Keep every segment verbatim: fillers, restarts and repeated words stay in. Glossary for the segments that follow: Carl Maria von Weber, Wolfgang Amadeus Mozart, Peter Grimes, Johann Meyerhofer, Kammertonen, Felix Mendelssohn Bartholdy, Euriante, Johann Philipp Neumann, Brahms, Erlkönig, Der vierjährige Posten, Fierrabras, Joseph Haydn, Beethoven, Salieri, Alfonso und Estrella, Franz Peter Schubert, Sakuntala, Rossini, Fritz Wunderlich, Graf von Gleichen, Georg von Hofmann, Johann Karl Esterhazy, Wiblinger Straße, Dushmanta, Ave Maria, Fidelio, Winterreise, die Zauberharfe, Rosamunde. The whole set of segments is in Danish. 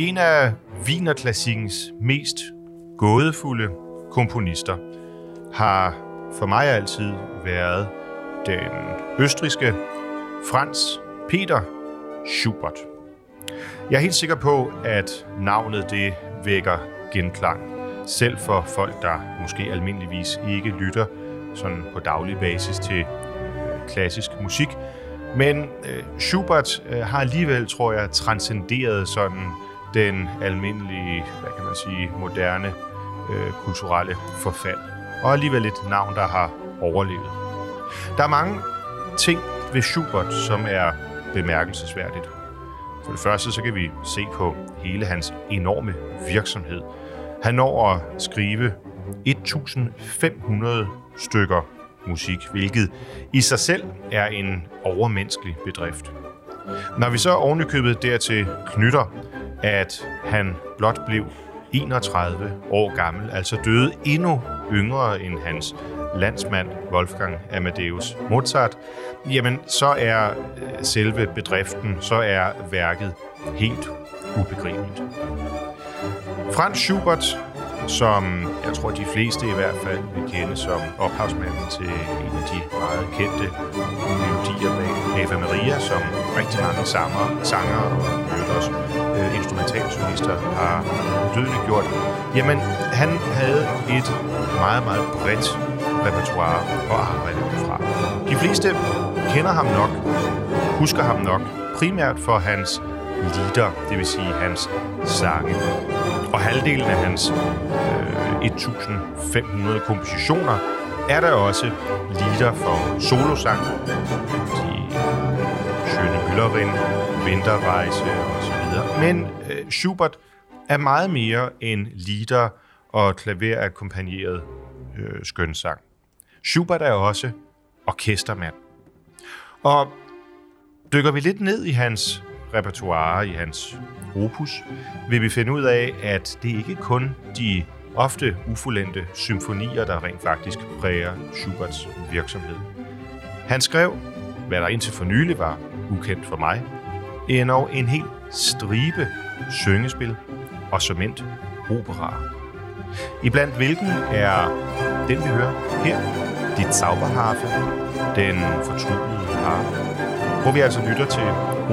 en af wienerklassikkens mest gådefulde komponister har for mig altid været den østrigske Franz Peter Schubert. Jeg er helt sikker på, at navnet det vækker genklang, selv for folk, der måske almindeligvis ikke lytter sådan på daglig basis til klassisk musik. Men Schubert har alligevel, tror jeg, transcenderet sådan den almindelige, hvad kan man sige, moderne øh, kulturelle forfald. Og alligevel et navn, der har overlevet. Der er mange ting ved Schubert, som er bemærkelsesværdigt. For det første så kan vi se på hele hans enorme virksomhed. Han når at skrive femten hundrede stykker musik, hvilket i sig selv er en overmenneskelig bedrift. Når vi så ovenikøbet dertil knytter, at han blot blev enogtredive år gammel, altså døde endnu yngre end hans landsmand Wolfgang Amadeus Mozart, jamen så er selve bedriften, så er værket helt ubegribeligt. Franz Schubert, som jeg tror de fleste i hvert fald vil kende som ophavsmanden til en af de meget kendte melodier med Ave Maria, som rigtig mange sanger, sanger og også øh, instrumentalsolister har dødeligt gjort. Jamen, han havde et meget, meget bredt repertoire at arbejde fra. De fleste kender ham nok, husker ham nok, primært for hans lieder, det vil sige hans sange. Og halvdelen af hans øh, femten hundrede kompositioner er der også lieder for solosang, die schöne Müllerin, Winterreise osv. Men øh, Schubert er meget mere end lieder og klaverakkompagneret øh, skønsang. Schubert er også orkestermand. Og dykker vi lidt ned i hans repertoire, i hans opus, vil vi finde ud af, at det ikke kun de ofte ufuldendte symfonier, der rent faktisk præger Schuberts virksomhed. Han skrev, hvad der indtil for nylig var ukendt for mig, endog en hel stribe syngespil og såmænd operaer. Iblandt hvilken er den, vi hører her, Die Zauberharfe, den fortryllede harpe, hvor vi altså lytter til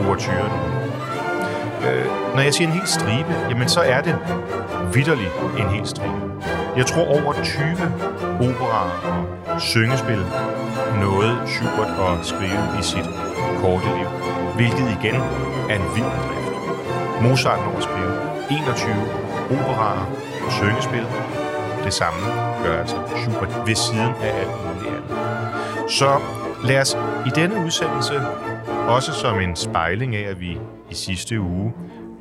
overturen. Øh, når jeg siger en hel stribe, jamen så er det vitterligt en hel stribe. Jeg tror over tyve operaer og syngespil nåede Schubert at skrive i sit korte liv, hvilket igen er en vild bedrift. Mozart nåede at skrive enogtyve operaer og syngespil. Det samme gør altså Schubert ved siden af alt muligt andet. Så lad os i denne udsendelse, også som en spejling af, at vi i sidste uge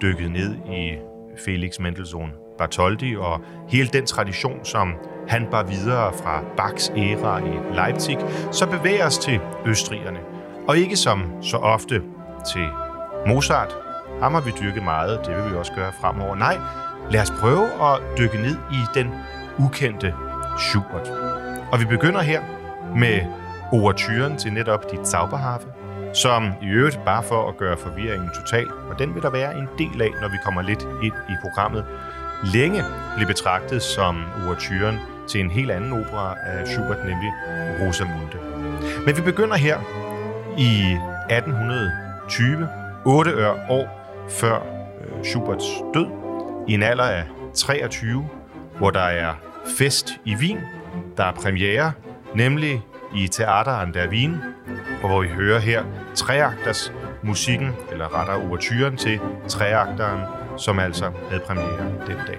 dykkede ned i Felix Mendelssohn Bartholdy og hele den tradition, som han bar videre fra Bachs æra i Leipzig, så bevæger os til østrigerne. Og ikke som så ofte til Mozart. Ham har vi dyrket meget, det vil vi også gøre fremover. Nej, lad os prøve at dykke ned i den ukendte Schubert. Og vi begynder her med overturen til netop Die Zauberharfe, som i øvrigt bare for at gøre forvirringen total, og den vil der være en del af, når vi kommer lidt ind i programmet, længe blev betragtet som overturen til en helt anden opera af Schubert, nemlig Rosamunde. Men vi begynder her i atten tyve, otte år før Schuberts død, i en alder af treogtyve, hvor der er fest i Wien, der er premiere, nemlig i Teateren der Wien, og hvor vi hører her treakters musikken, eller rettere overturen til treakteren, som altså havde premiere den dag.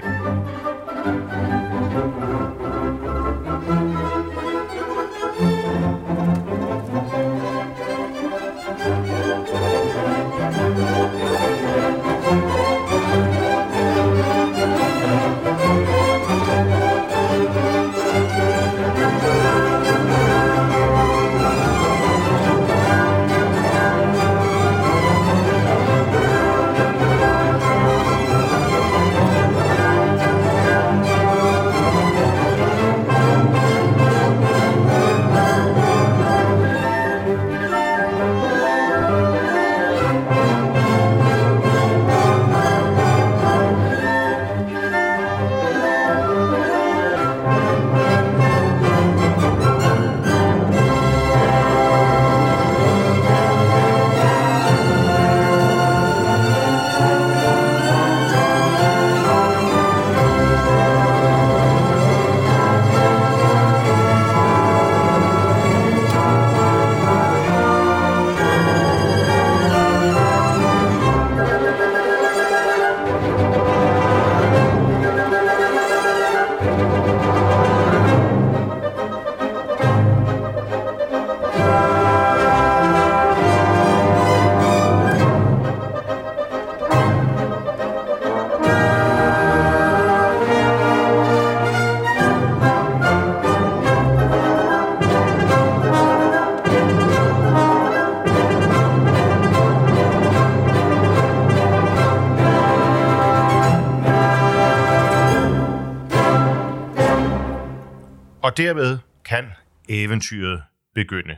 Og derved kan eventyret begynde.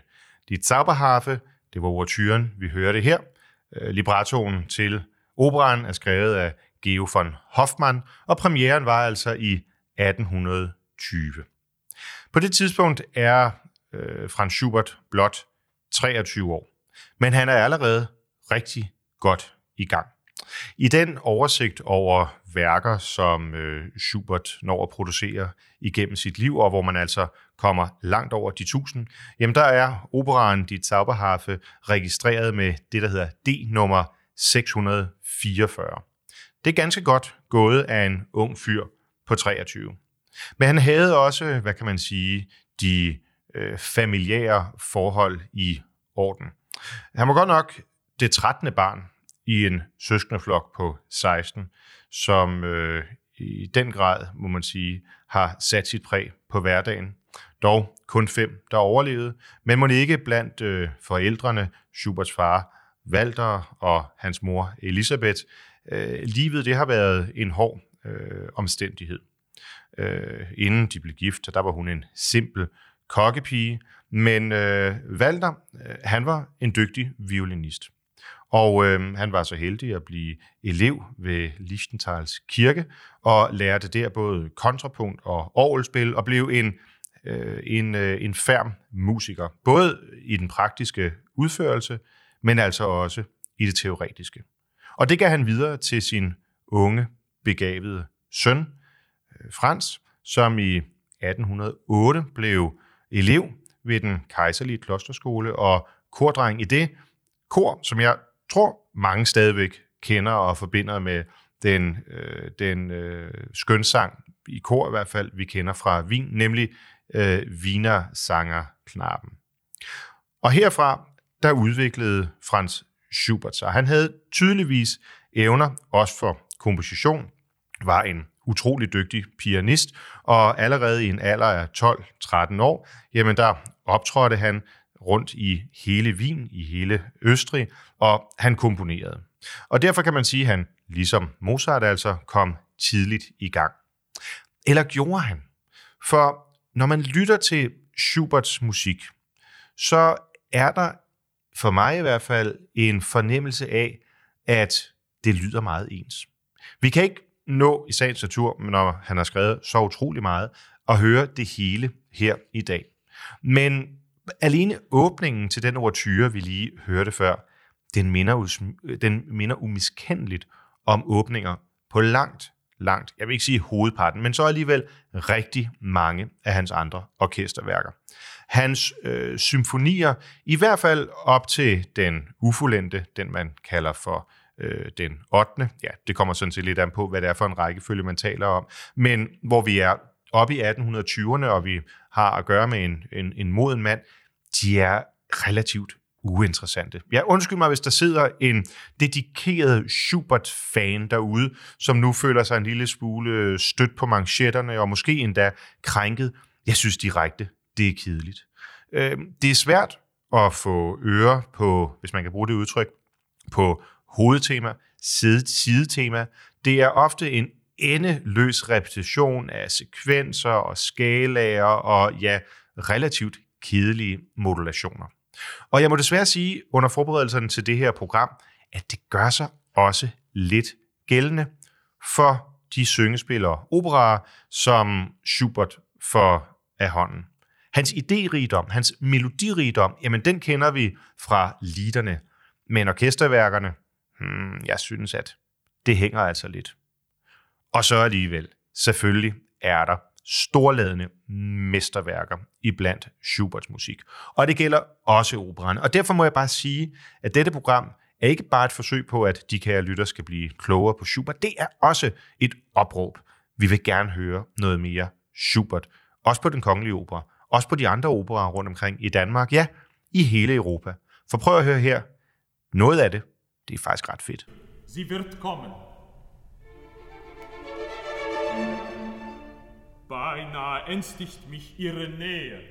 Die Zauberharfe, det var ouverturen, vi hørte her. Librettoen til operaen er skrevet af Georg von Hofmann, og premieren var altså i atten tyve. På det tidspunkt er øh, Franz Schubert blot treogtyve år, men han er allerede rigtig godt i gang. I den oversigt over værker, som øh, Schubert når at producere igennem sit liv, og hvor man altså kommer langt over de tusind, jamen der er operaen Die Zauberharfe registreret med det, der hedder D-nummer seks hundrede fireogfyrre. Det er ganske godt gået af en ung fyr på treogtyve. Men han havde også, hvad kan man sige, de øh, familiære forhold i orden. Han var godt nok det trettende barn i en søskendeflok på seksten, som øh, i den grad, må man sige, har sat sit præg på hverdagen. Dog kun fem, der overlevede, men mon ikke blandt øh, forældrene, Schuberts far Walter og hans mor Elisabeth, øh, livet det har været en hård øh, omstændighed. Øh, inden de blev gift, der var hun en simpel kokkepige, men øh, Walter, øh, han var en dygtig violinist. Og øh, han var så heldig at blive elev ved Liechtensteins kirke og lærte der både kontrapunkt og orgelspil og blev en, øh, en, øh, en ferm musiker, både i den praktiske udførelse, men altså også i det teoretiske. Og det gav han videre til sin unge, begavede søn, Franz, som i atten otte blev elev ved den kejserlige klosterskole og kordreng i det kor, som jeg tror mange stadigvæk kender og forbinder med den, øh, den øh, skønsang, i kor i hvert fald, vi kender fra Wien, nemlig øh, Wiener Sänger Knaben. Og herfra, der udviklede Franz Schubert sig. Han havde tydeligvis evner, også for komposition, var en utrolig dygtig pianist, og allerede i en alder af tolv tretten år, jamen der optrådte han rundt i hele Wien, i hele Østrig, og han komponerede. Og derfor kan man sige, at han, ligesom Mozart altså, kom tidligt i gang. Eller gjorde han? For når man lytter til Schuberts musik, så er der for mig i hvert fald en fornemmelse af, at det lyder meget ens. Vi kan ikke nå i sagens natur, når han har skrevet så utrolig meget, og høre det hele her i dag. Men alene åbningen til den ouverture, vi lige hørte før, den minder, den minder umiskendeligt om åbninger på langt, langt, jeg vil ikke sige hovedparten, men så alligevel rigtig mange af hans andre orkesterværker. Hans øh, symfonier, i hvert fald op til den ufuldendte, den man kalder for øh, den ottende. Ja, det kommer sådan set lidt an på, hvad det er for en rækkefølge, man taler om, men hvor vi er oppe i atten tyverne, og vi har at gøre med en, en, en moden mand, de er relativt uinteressante. Jeg undskyld mig, hvis der sidder en dedikeret Schubert-fan derude, som nu føler sig en lille smule stødt på manchetterne, og måske endda krænket. Jeg synes direkte, det er kedeligt. Det er svært at få øre på, hvis man kan bruge det udtryk, på hovedtema, sidetema. Det er ofte en endeløs repetition af sekvenser og skalaer og ja, relativt kedelige modulationer. Og jeg må desværre sige under forberedelserne til det her program, at det gør sig også lidt gældende for de syngespillere, operaer, som Schubert får af hånden. Hans idérigdom, hans melodirigdom, jamen den kender vi fra liederne, men orkesterværkerne, hmm, jeg synes, at det hænger altså lidt. Og så alligevel, selvfølgelig er der storladende mesterværker iblandt Schuberts musik. Og det gælder også operaen. Og derfor må jeg bare sige, at dette program er ikke bare et forsøg på, at de kære lytter skal blive klogere på Schubert. Det er også et opråb. Vi vil gerne høre noget mere Schubert. Også på Den Kongelige Opera. Også på de andre operaer rundt omkring i Danmark. Ja, i hele Europa. For prøv at høre her. Noget af det, det er faktisk ret fedt. Sie wird kommen. Beinahe ängstigt mich ihre Nähe.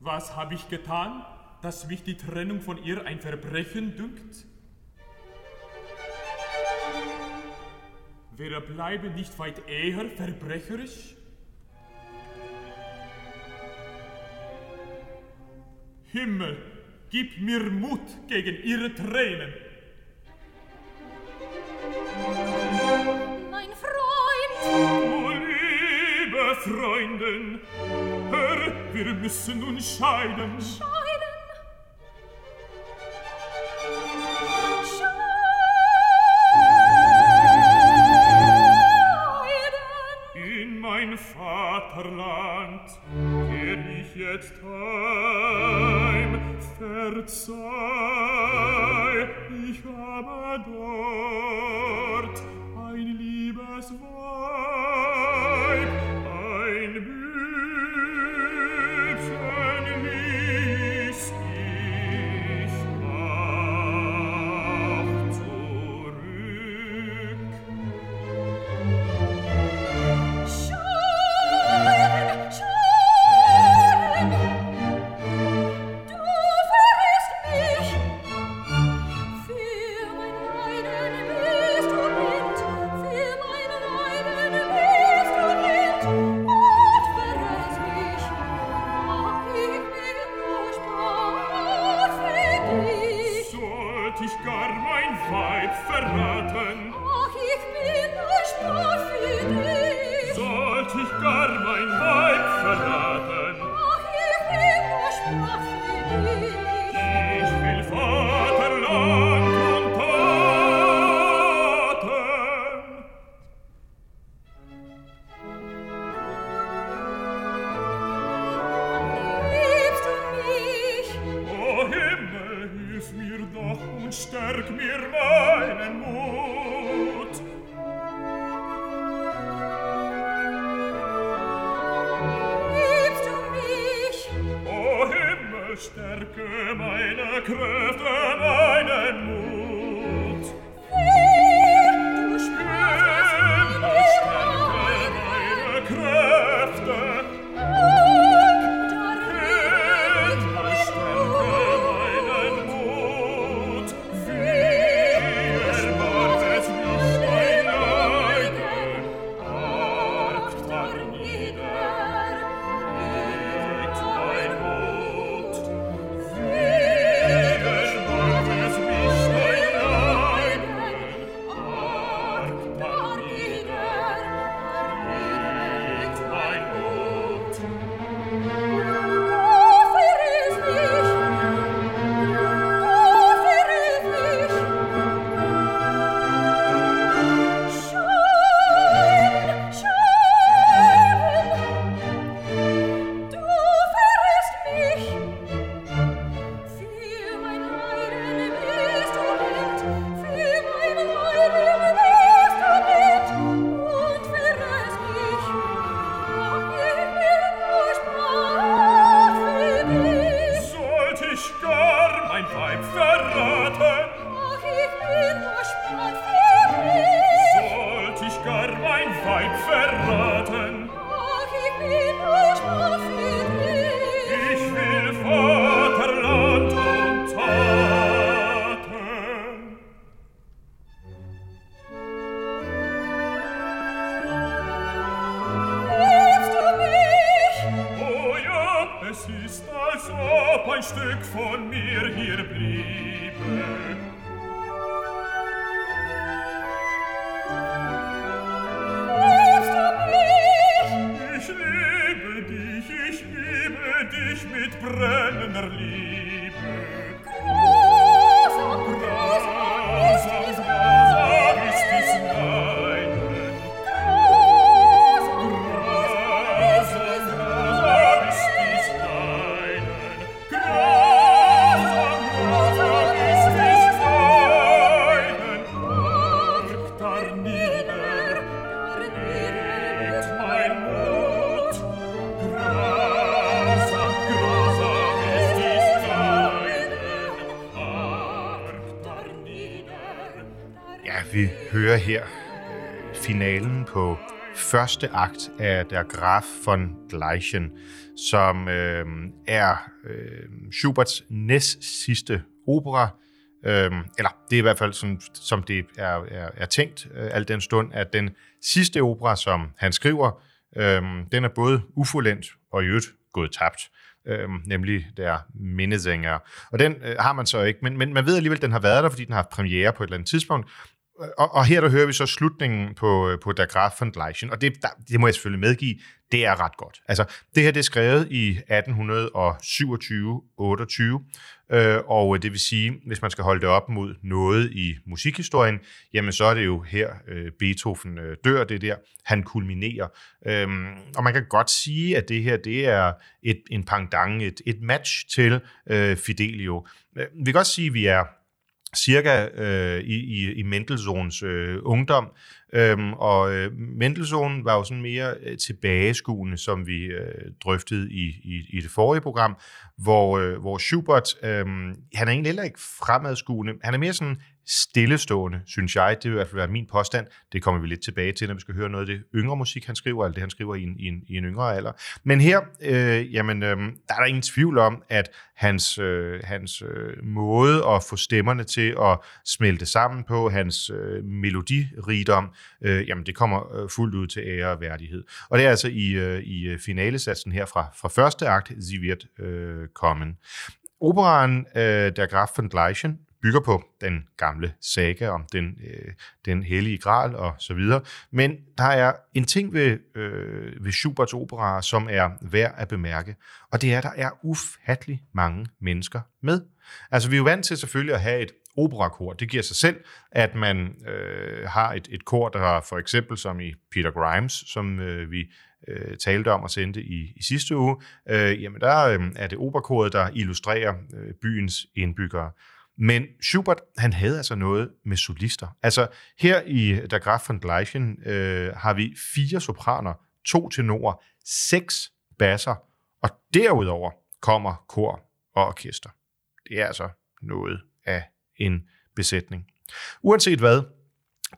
Was habe ich getan, dass mich die Trennung von ihr ein Verbrechen dünkt? wäre bleiben nicht weit eher verbrecherisch? Himmel, gib mir Mut gegen ihre Tränen! Mein Freund! O liebe Freundin, Herr, wir müssen uns scheiden! Scheiden? Mein Vaterland kehr ich jetzt heim, verzeih, ich habe dort ein liebes Weib, ein Bübchen ließ ich auch zurück. Hører her øh, finalen på første akt af Der Graf von Gleichen, som øh, er øh, Schuberts næst sidste opera, Øhm, eller det er i hvert fald, som, som det er, er, er tænkt, øh, al den stund, at den sidste opera, som han skriver, øhm, den er både ufuldendt og i øvrigt gået tabt. Øhm, nemlig Der Mindesänger. Og den øh, har man så ikke, men, men man ved alligevel, at den har været der, fordi den har haft premiere på et eller andet tidspunkt. Og, og her der hører vi så slutningen på, på Der Graf von Gleichen, og det, der, det må jeg selvfølgelig medgive, det er ret godt. Altså, det her det er skrevet i atten syvogtyve til otteogtyve, øh, og det vil sige, hvis man skal holde det op mod noget i musikhistorien, jamen så er det jo her, øh, Beethoven øh, dør, det der, han kulminerer. Øhm, og man kan godt sige, at det her det er et, en pendant, et, et match til øh, Fidelio. Vi kan også sige, at vi er cirka øh, i, i, i Mendelssohns øh, ungdom, øhm, og øh, Mendelssohn var jo sådan mere tilbageskuende, som vi øh, drøftede i, i, i det forrige program, hvor, øh, hvor Schubert, øh, han er egentlig heller ikke fremadskuende, han er mere sådan stillestående, synes jeg, det vil i hvert fald være min påstand, det kommer vi lidt tilbage til, når vi skal høre noget af det yngre musik, han skriver, eller det han skriver i en, i en, i en yngre alder. Men her, øh, jamen, øh, der er der ingen tvivl om, at hans, øh, hans øh, måde at få stemmerne til at smelte sammen på, hans øh, melodirigdom, øh, jamen det kommer fuldt ud til ære og værdighed. Og det er altså i, øh, i finalesatsen her fra, fra første akt, Sie wird øh, kommen. Operaen øh, Der Graf von Gleichen bygger på den gamle saga om den, øh, den hellige gral og så videre. Men der er en ting ved, øh, ved Schuberts operaer, som er værd at bemærke, og det er, at der er ufattelig mange mennesker med. Altså, vi er jo vant til selvfølgelig at have et operakor. Det giver sig selv, at man øh, har et, et kor, der har for eksempel som i Peter Grimes, som øh, vi øh, talte om og sendte i, i sidste uge. Øh, jamen, der øh, er det operakoret, der illustrerer øh, byens indbyggere. Men Schubert, han havde altså noget med solister. Altså her i Der Graf von Gleichen øh, har vi fire sopraner, to tenorer, seks basser, og derudover kommer kor og orkester. Det er altså noget af en besætning. Uanset hvad,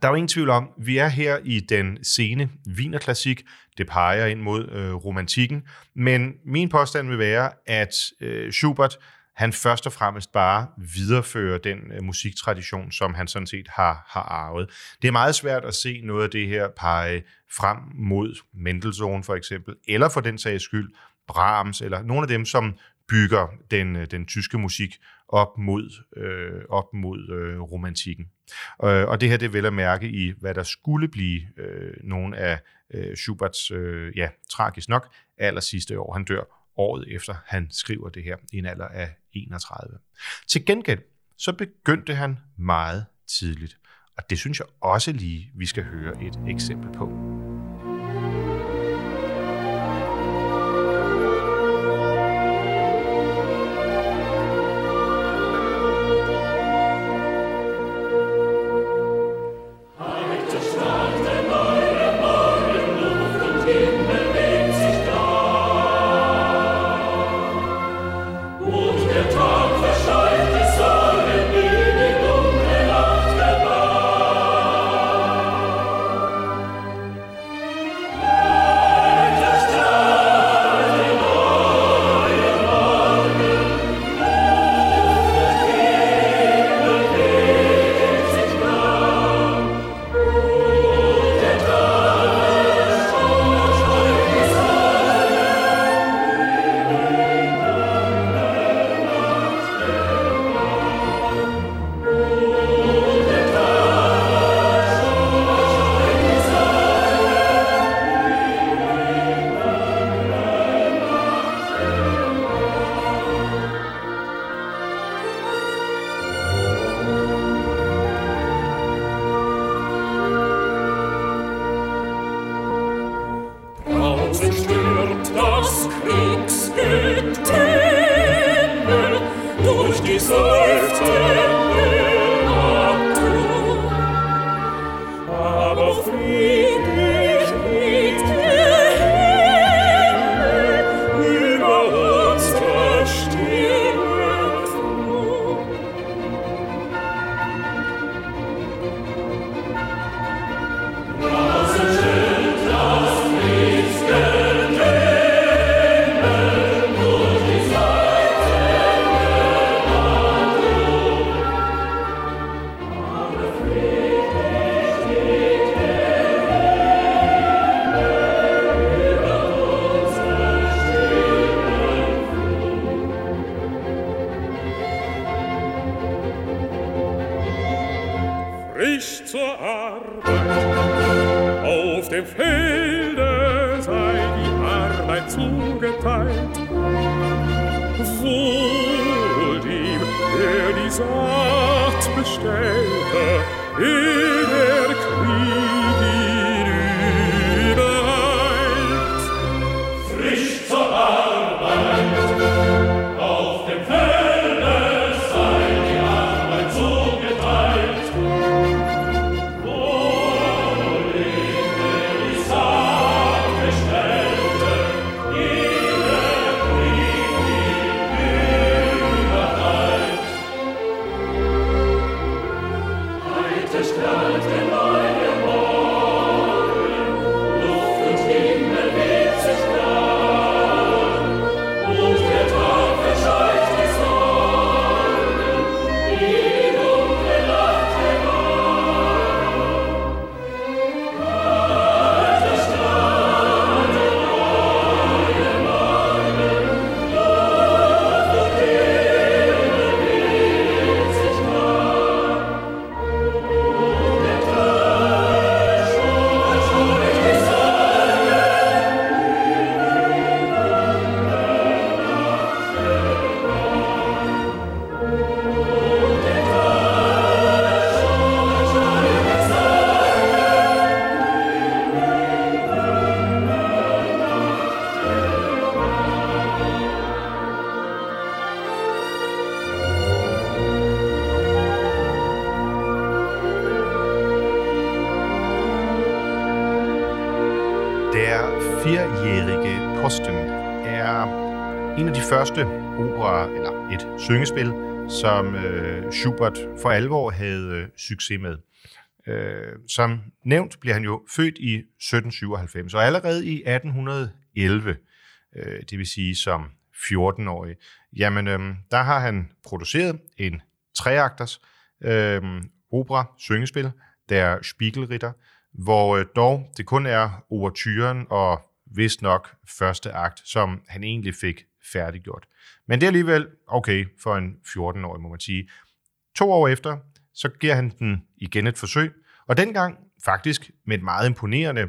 der er jo ingen tvivl om, vi er her i den sene wienerklassik. Det peger ind mod øh, romantikken, men min påstand vil være, at øh, Schubert, han først og fremmest bare viderefører den øh, musiktradition, som han sådan set har, har arvet. Det er meget svært at se noget af det her pege frem mod Mendelssohn for eksempel, eller for den sags skyld Brahms, eller nogle af dem, som bygger den, øh, den tyske musik op mod, øh, op mod øh, romantikken. Øh, og det her det er vel at mærke i, hvad der skulle blive øh, nogle af øh, Schuberts, øh, ja, tragisk nok, aller sidste år. Han dør året efter, han skriver det her, i en alder af enogtredive. Til gengæld, så begyndte han meget tidligt, og det synes jeg også lige, vi skal høre et eksempel på. sich zur Arbeit. Auf dem Felde sei die Arbeit zugeteilt. Wohl dem, der die Saat bestellte, ehe der Krieg ihn übereilt. Frisch zur Arbeit. Første opera, eller et syngespil, som øh, Schubert for alvor havde øh, succes med. Øh, som nævnt blev han jo født i sytten syvoghalvfems, og allerede i atten elleve, øh, det vil sige som fjorten-årig, jamen øh, der har han produceret en treakters øh, opera, syngespil, Der Spiegelritter, hvor øh, dog det kun er overturen og vist nok første akt, som han egentlig fik færdiggjort. Men det er alligevel okay for en fjorten-årig, må man sige. To år efter, så giver han den igen et forsøg, og dengang faktisk med et meget imponerende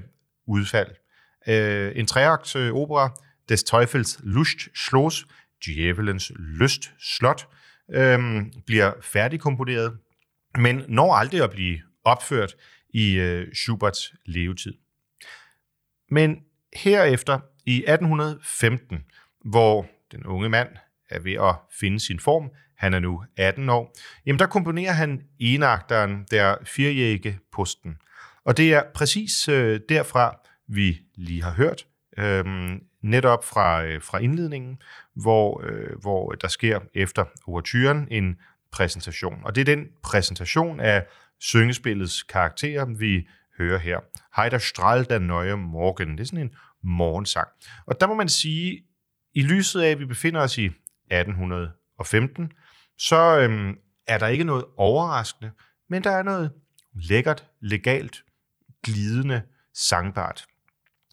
udfald. Øh, en treakts opera, Des Teufels Lustschloss, Djævelens Lystslot, øh, bliver færdigkomponeret, men når aldrig at blive opført i øh, Schuberts levetid. Men herefter, i atten femten, hvor den unge mand er ved at finde sin form, han er nu atten år, jamen der komponerer han enakteren Der vierjährige Posten. Og det er præcis øh, derfra, vi lige har hørt, øh, netop fra, øh, fra indledningen, hvor, øh, hvor der sker efter overturen en præsentation. Og det er den præsentation af syngespillets karakterer, vi hører her. Heider Strahl der neue Morgen. Det er sådan en morgensang. Og der må man sige, i lyset af, at vi befinder os i atten femten, så øhm, er der ikke noget overraskende, men der er noget lækkert, legalt, glidende, sangbart,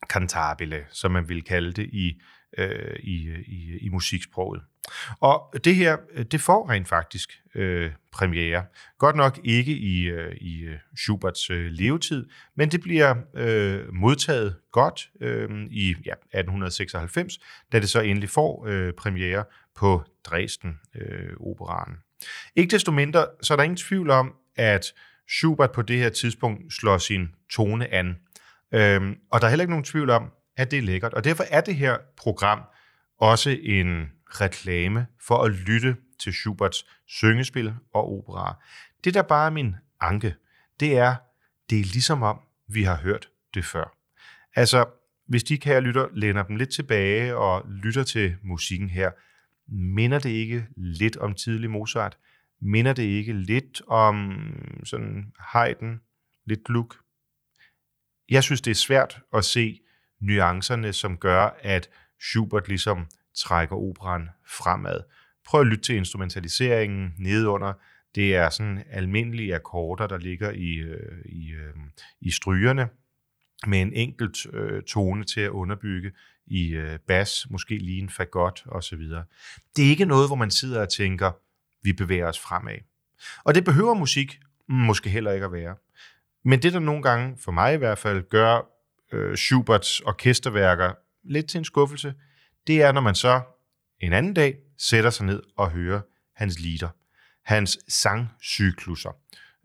cantabile, som man vil kalde det i, øh, i, i, i musiksproget. Og det her, det får rent faktisk øh, premiere. Godt nok ikke i, øh, i Schuberts øh, levetid, men det bliver øh, modtaget godt øh, i ja, atten seksoghalvfems, da det så endelig får øh, premiere på Dresden-operaen. Øh, ikke desto mindre, så er der ingen tvivl om, at Schubert på det her tidspunkt slår sin tone an. Øh, og der er heller ikke nogen tvivl om, at det er lækkert. Og derfor er det her program også en reklame for at lytte til Schuberts syngespil og operaer. Det, der bare er min anke, det er, det er ligesom om, vi har hørt det før. Altså, hvis de kære lytter læner dem lidt tilbage og lytter til musikken her, minder det ikke lidt om tidlig Mozart? Minder det ikke lidt om sådan Haydn, lidt Gluck? Jeg synes, det er svært at se nuancerne, som gør, at Schubert ligesom trækker operan fremad. Prøv at lytte til instrumentaliseringen nedunder. Det er sådan almindelige akkorder, der ligger i, i, i strygerne, med en enkelt øh, tone til at underbygge i øh, bas, måske lige en fagot osv. Det er ikke noget, hvor man sidder og tænker, vi bevæger os fremad. Og det behøver musik måske heller ikke at være. Men det, der nogle gange, for mig i hvert fald, gør øh, Schuberts orkesterværker lidt til en skuffelse, det er, når man så en anden dag sætter sig ned og hører hans lieder, hans sangcykluser,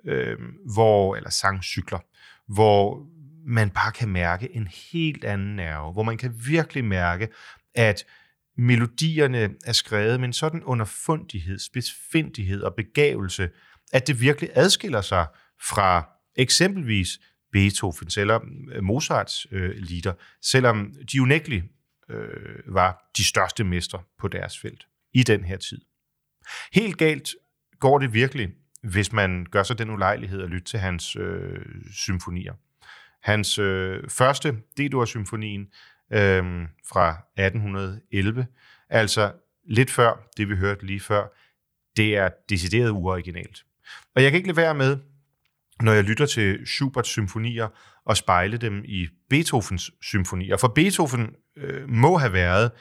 øh, hvor, eller sangcykler, hvor man bare kan mærke en helt anden nerve, hvor man kan virkelig mærke, at melodierne er skrevet med en sådan underfundighed, spidsfindighed og begavelse, at det virkelig adskiller sig fra eksempelvis Beethovens eller Mozarts øh, lieder, selvom de unægteligt øh, var de største mestre på deres felt i den her tid. Helt galt går det virkelig, hvis man gør sig den ulejlighed at lytte til hans øh, symfonier. Hans øh, første D-dur-symfonien øh, fra atten elleve, altså lidt før det, vi hørte lige før, det er decideret uoriginalt. Og jeg kan ikke lade være med, når jeg lytter til Schuberts symfonier og spejle dem i Beethovens symfonier. For Beethoven øh, må have været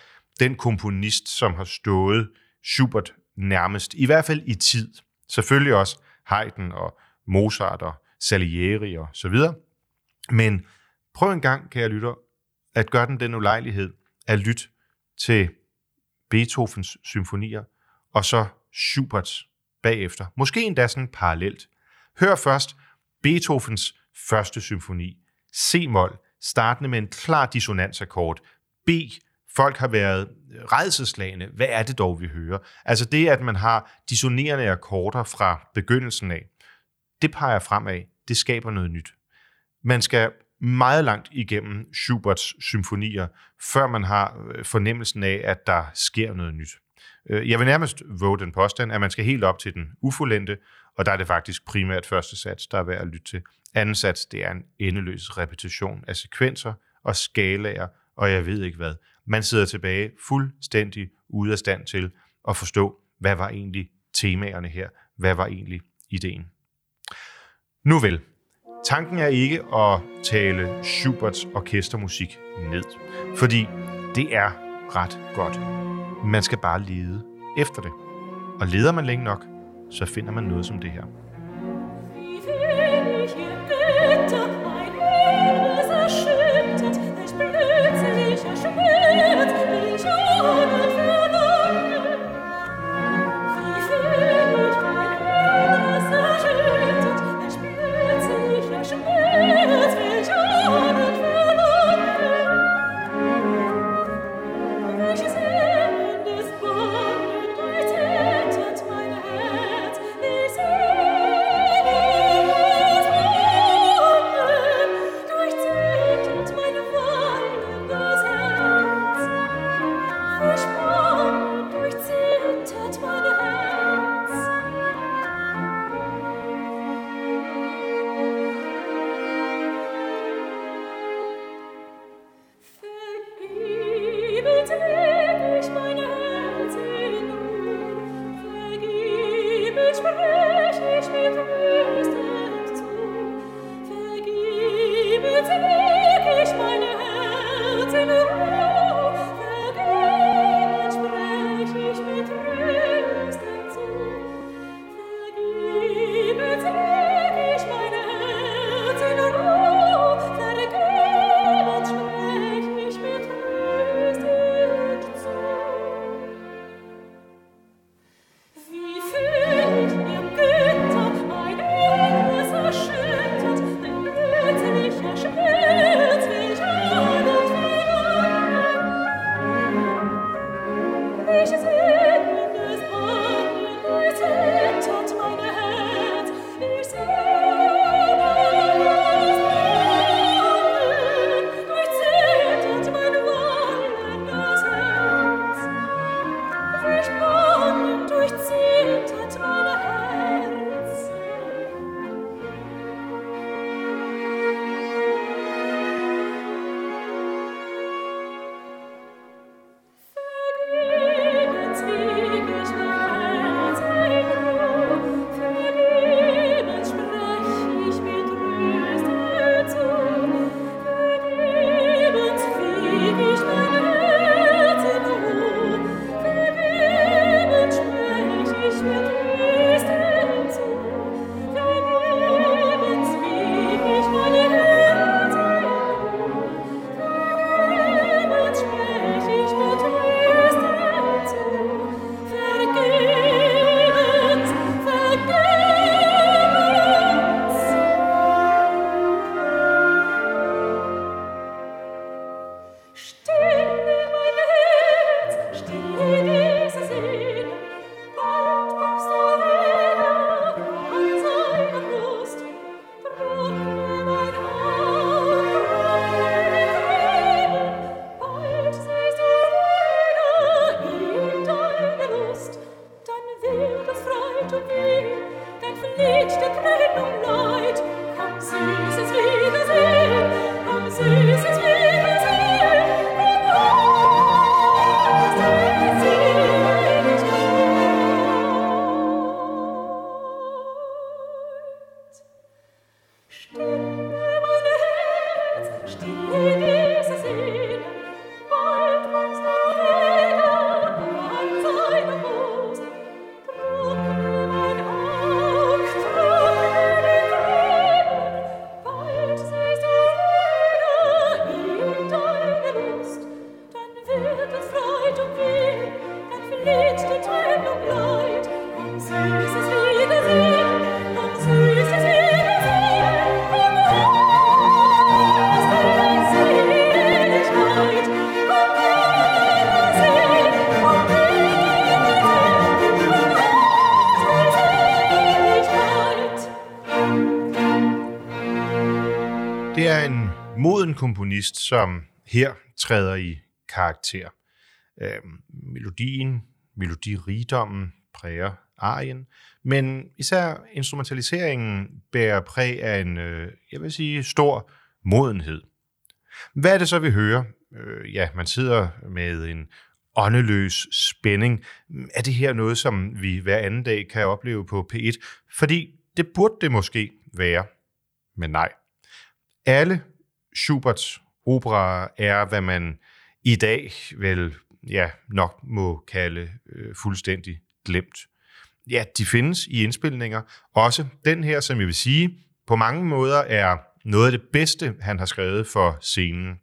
den komponist, som har stået Schubert nærmest, i hvert fald i tid. Selvfølgelig også Haydn og Mozart og Salieri og så videre. Men prøv en gang, kære lytter, at gøre den den ulejlighed at lytte til Beethovens symfonier og så Schuberts bagefter. Måske endda sådan parallelt. Hør først Beethovens første symfoni, c-mol, startende med en klar dissonansakkord, B. Folk har været rædselslagne. Hvad er det dog, vi hører? Altså det, at man har dissonerende akkorder fra begyndelsen af, det peger fremad. Det skaber noget nyt. Man skal meget langt igennem Schuberts symfonier, før man har fornemmelsen af, at der sker noget nyt. Jeg vil nærmest våge den påstand, at man skal helt op til den ufuldendte, og der er det faktisk primært første sats, der er værd at lytte til. Anden sats, det er en endeløs repetition af sekvenser og skalaer, og jeg ved ikke hvad. Man sidder tilbage fuldstændig ude af stand til at forstå, hvad var egentlig temaerne her? Hvad var egentlig ideen? Nu vel, tanken er ikke at tale Schuberts orkestermusik ned, fordi det er ret godt. Man skal bare lede efter det. Og leder man længe nok, så finder man noget som det her. Komponist, som her træder i karakter. Øh, melodien, melodirigdommen præger arien, men især instrumentaliseringen bærer præg af en, øh, jeg vil sige, stor modenhed. Hvad er det så, vi hører? Øh, ja, man sidder med en åndeløs spænding. Er det her noget, som vi hver anden dag kan opleve på P et? Fordi det burde det måske være, men nej. Alle Schuberts opera er, hvad man i dag vel ja, nok må kalde øh, fuldstændig glemt. Ja, de findes i indspilninger. Også den her, som jeg vil sige, på mange måder er noget af det bedste, han har skrevet for scenen.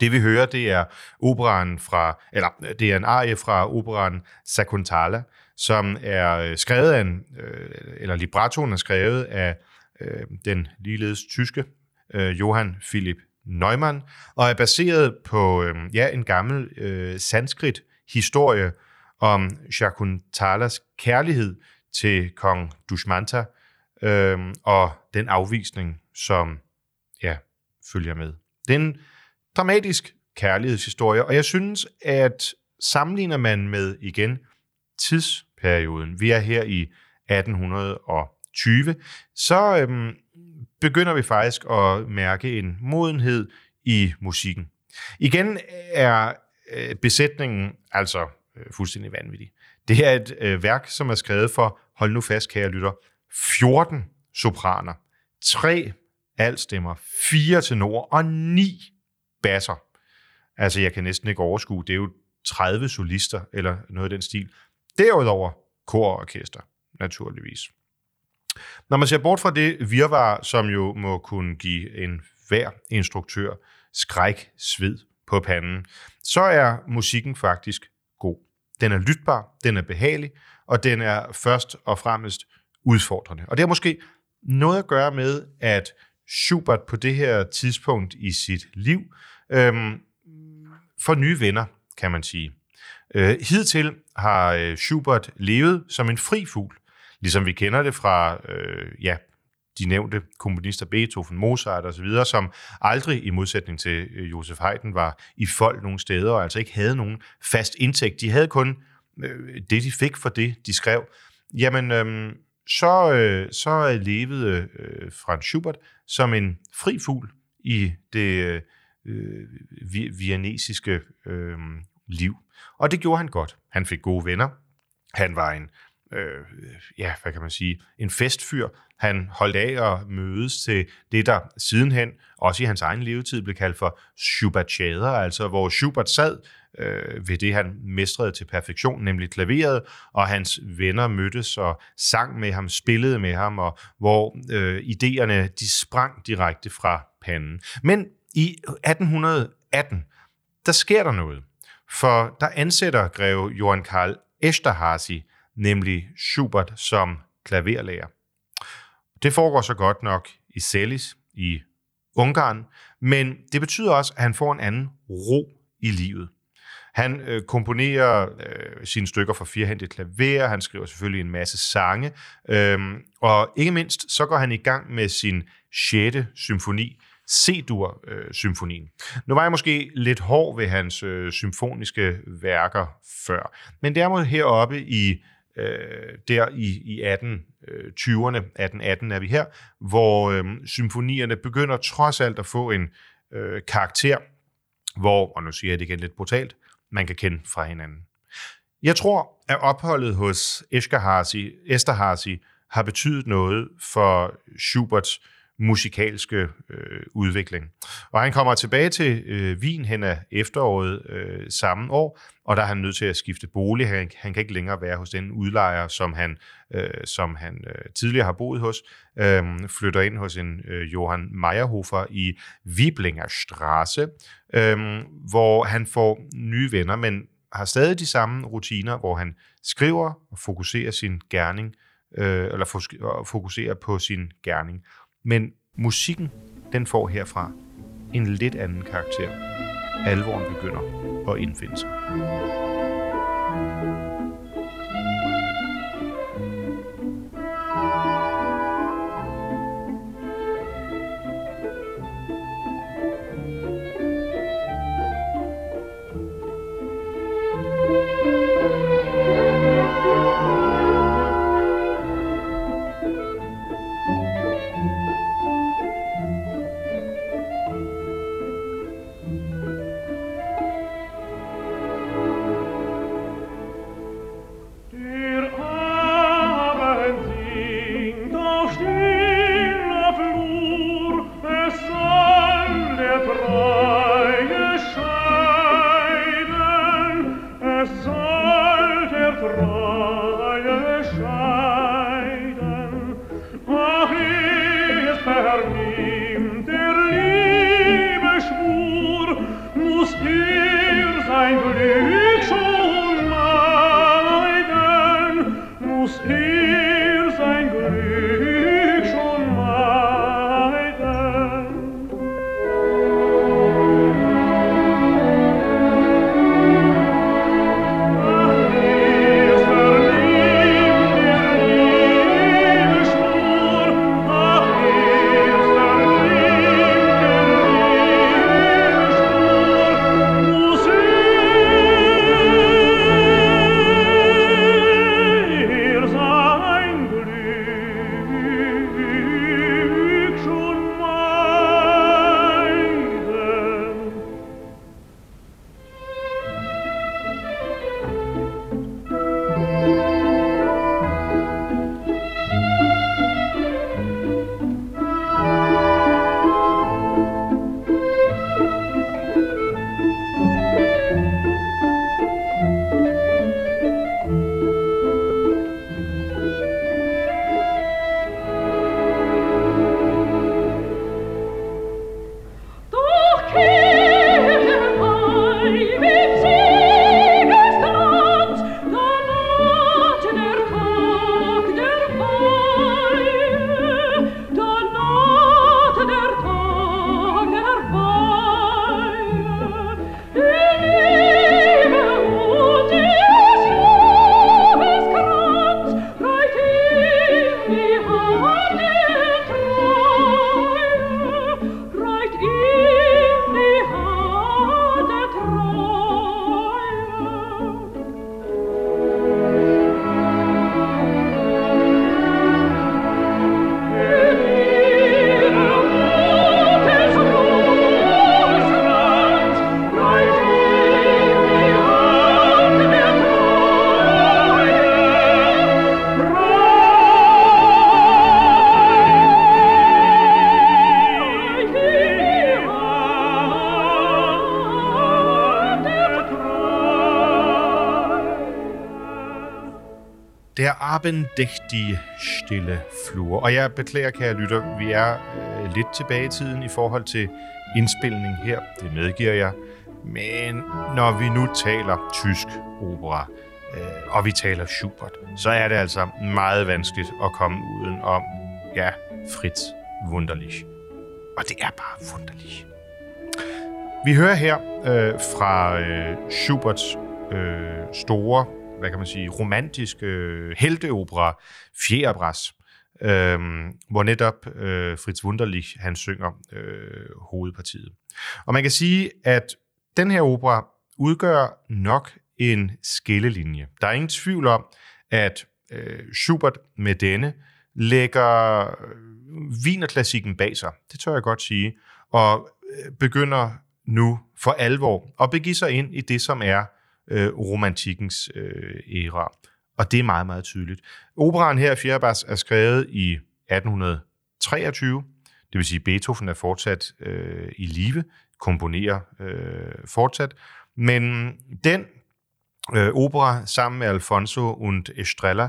Det vi hører, det er operaen fra, eller det er en arie fra operaen Sakuntala, som er skrevet af en, øh, eller librettoen er skrevet af øh, den ligeledes tyske Johann Philipp Neumann, og er baseret på øh, ja, en gammel øh, sanskrit-historie om Shakuntalas kærlighed til kong Dushmanta øh, og den afvisning, som ja, følger med. Det er en dramatisk kærlighedshistorie, og jeg synes, at sammenligner man med igen tidsperioden, vi er her i atten tyve, så øh, begynder vi faktisk at mærke en modenhed i musikken. Igen er øh, besætningen altså øh, fuldstændig vanvittig. Det er et øh, værk, som er skrevet for, hold nu fast, kære lytter, fjorten sopraner, tre altstemmer, fire tenorer og ni basser. Altså, jeg kan næsten ikke overskue, det er jo tredive solister eller noget af den stil. Derudover kor og orkester, naturligvis. Når man ser bort fra det virvar, som jo må kunne give en hver instruktør skræk, sved på panden, så er musikken faktisk god. Den er lytbar, den er behagelig, og den er først og fremmest udfordrende. Og det har måske noget at gøre med, at Schubert på det her tidspunkt i sit liv øhm, får nye venner, kan man sige. Øh, hidtil har Schubert levet som en fri fugl, ligesom vi kender det fra øh, ja, de nævnte komponister Beethoven, Mozart osv., som aldrig, i modsætning til Joseph Haydn, var i fold nogle steder og altså ikke havde nogen fast indtægt. De havde kun øh, det, de fik for det, de skrev. Jamen, øh, så, øh, så levede øh, Franz Schubert som en fri fugl i det øh, viennesiske øh, liv. Og det gjorde han godt. Han fik gode venner. Han var en Øh, ja, hvad kan man sige, en festfyr. Han holdt af at mødes til det, der sidenhen, også i hans egen levetid, blev kaldt for Schubertiader, altså hvor Schubert sad øh, ved det, han mestrede til perfektion, nemlig klaveret, og hans venner mødtes og sang med ham, spillede med ham, og hvor øh, idéerne, de sprang direkte fra panden. Men i atten atten, der sker der noget, for der ansætter greve Johann Karl Esterhazy nemlig Schubert som klaverlærer. Det foregår så godt nok i Zelis i Ungarn, men det betyder også, at han får en anden ro i livet. Han øh, komponerer øh, sine stykker for firehændigt klaver, han skriver selvfølgelig en masse sange, øh, og ikke mindst så går han i gang med sin sjette symfoni, C-dur-symfonien. Øh, nu var jeg måske lidt hård ved hans øh, symfoniske værker før, men det er måske heroppe i øh, der i, i atten tyverne, atten atten er vi her, hvor øh, symfonierne begynder trods alt at få en øh, karakter, hvor, og nu siger jeg det igen lidt brutalt, man kan kende fra hinanden. Jeg tror, at opholdet hos Esterhazy, Esterhazy har betydet noget for Schuberts musikalske øh, udvikling. Og han kommer tilbage til øh, Wien hen af efteråret øh, samme år, og der er han nødt til at skifte bolig. Han, han kan ikke længere være hos den udlejer, som han, øh, som han øh, tidligere har boet hos. Øh, flytter ind hos en øh, Johann Meyerhofer i Wiblinger Straße, øh, hvor han får nye venner, men har stadig de samme rutiner, hvor han skriver og fokuserer sin gerning, øh, eller fokuserer på sin gerning. Men musikken, den får herfra en lidt anden karakter. Alvoren begynder at indfinde sig. Abendægtige stille fluer. Og jeg beklager, kære lytter, vi er øh, lidt tilbage i tiden i forhold til indspilning her. Det medgiver jeg. Men når vi nu taler tysk opera, øh, og vi taler Schubert, så er det altså meget vanskeligt at komme uden om, ja, Fritz Wunderlich. Og det er bare Wunderlich. Vi hører her øh, fra øh, Schuberts øh, store, hvad kan man sige, romantisk øh, helteopera, Fierrabras, øh, hvor netop øh, Fritz Wunderlich, han synger øh, hovedpartiet. Og man kan sige, at den her opera udgør nok en skillelinje. Der er ingen tvivl om, at øh, Schubert med denne lægger Wienerklassikken bag sig, det tør jeg godt sige, og begynder nu for alvor at begive sig ind i det, som er øh, romantikkens øh, æra. Og det er meget, meget tydeligt. Operaen her, Fierrabras, er skrevet i atten treogtyve, det vil sige, at Beethoven er fortsat øh, i live, komponerer øh, fortsat, men den øh, opera sammen med Alfonso und Estrella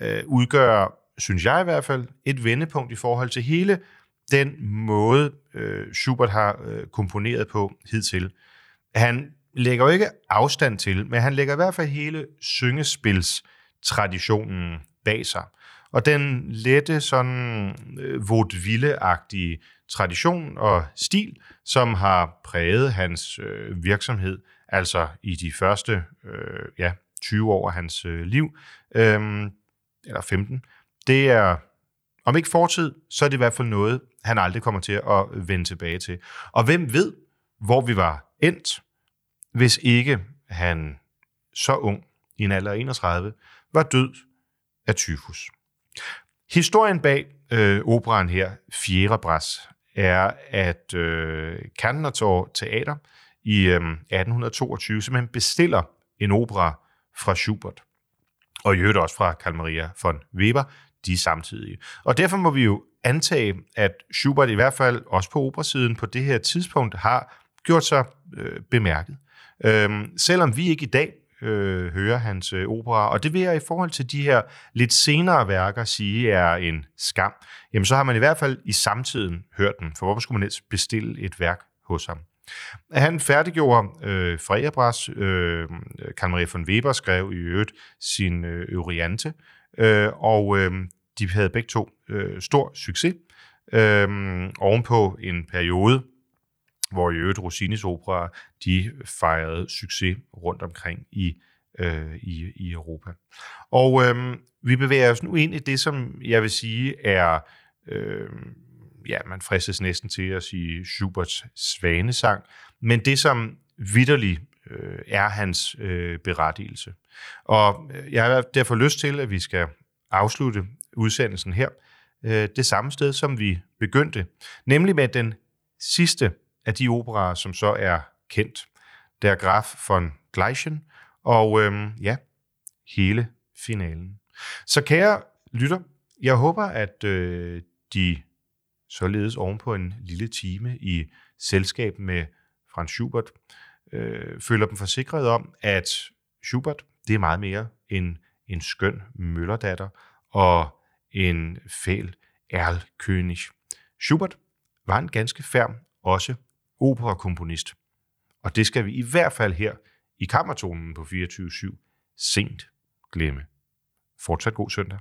øh, udgør, synes jeg i hvert fald, et vendepunkt i forhold til hele den måde, øh, Schubert har øh, komponeret på hidtil. Han lægger jo ikke afstand til, men han lægger i hvert fald hele syngespilstraditionen bag sig. Og den lette, sådan øh, vaudeville-agtige tradition og stil, som har præget hans øh, virksomhed, altså i de første øh, ja, tyve år af hans øh, liv, øh, eller femten, det er, om ikke fortid, så er det i hvert fald noget, han aldrig kommer til at vende tilbage til. Og hvem ved, hvor vi var endt, hvis ikke han så ung, i en alder af enogtredive, var død af tyfus. Historien bag øh, operaen her, Fierrabras, er, at øh, Kammertonen Teater i øh, atten toogtyve simpelthen bestiller en opera fra Schubert, og i øvrigt også fra Carl Maria von Weber, de samtidige. Og derfor må vi jo antage, at Schubert i hvert fald også på operasiden på det her tidspunkt har gjort sig øh, bemærket. Øhm, selvom vi ikke i dag øh, hører hans øh, operaer, og det vil jeg i forhold til de her lidt senere værker sige er en skam, jamen så har man i hvert fald i samtiden hørt dem, for hvorfor skulle man ellers bestille et værk hos ham? Han færdiggjorde øh, Fierrabras, øh, Carl Maria von Weber skrev i øvrigt sin øh, Euriante, øh, og øh, de havde begge to øh, stor succes, øh, ovenpå en periode, hvor i øvrigt Rossinis operaer, de fejrede succes rundt omkring i, øh, i, i Europa. Og øh, vi bevæger os nu ind i det, som jeg vil sige er... Øh, ja, man fristes næsten til at sige Schuberts svanesang, men det som vitterlig øh, er hans øh, berettigelse. Og jeg har derfor lyst til, at vi skal afslutte udsendelsen her, øh, det samme sted, som vi begyndte, nemlig med den sidste af de operaer, som så er kendt, der Graf von Gleichen, og øh, ja, hele finalen. Så kære lytter, jeg håber, at øh, de således ovenpå en lille time i selskab med Franz Schubert, øh, føler dem forsikret om, at Schubert, det er meget mere end en skøn møllerdatter og en fæl Erlkönig. Schubert var en ganske ferm, også operakomponist, og det skal vi i hvert fald her i Kammertonen på fireogtyve syv sent glemme. Fortsat god søndag.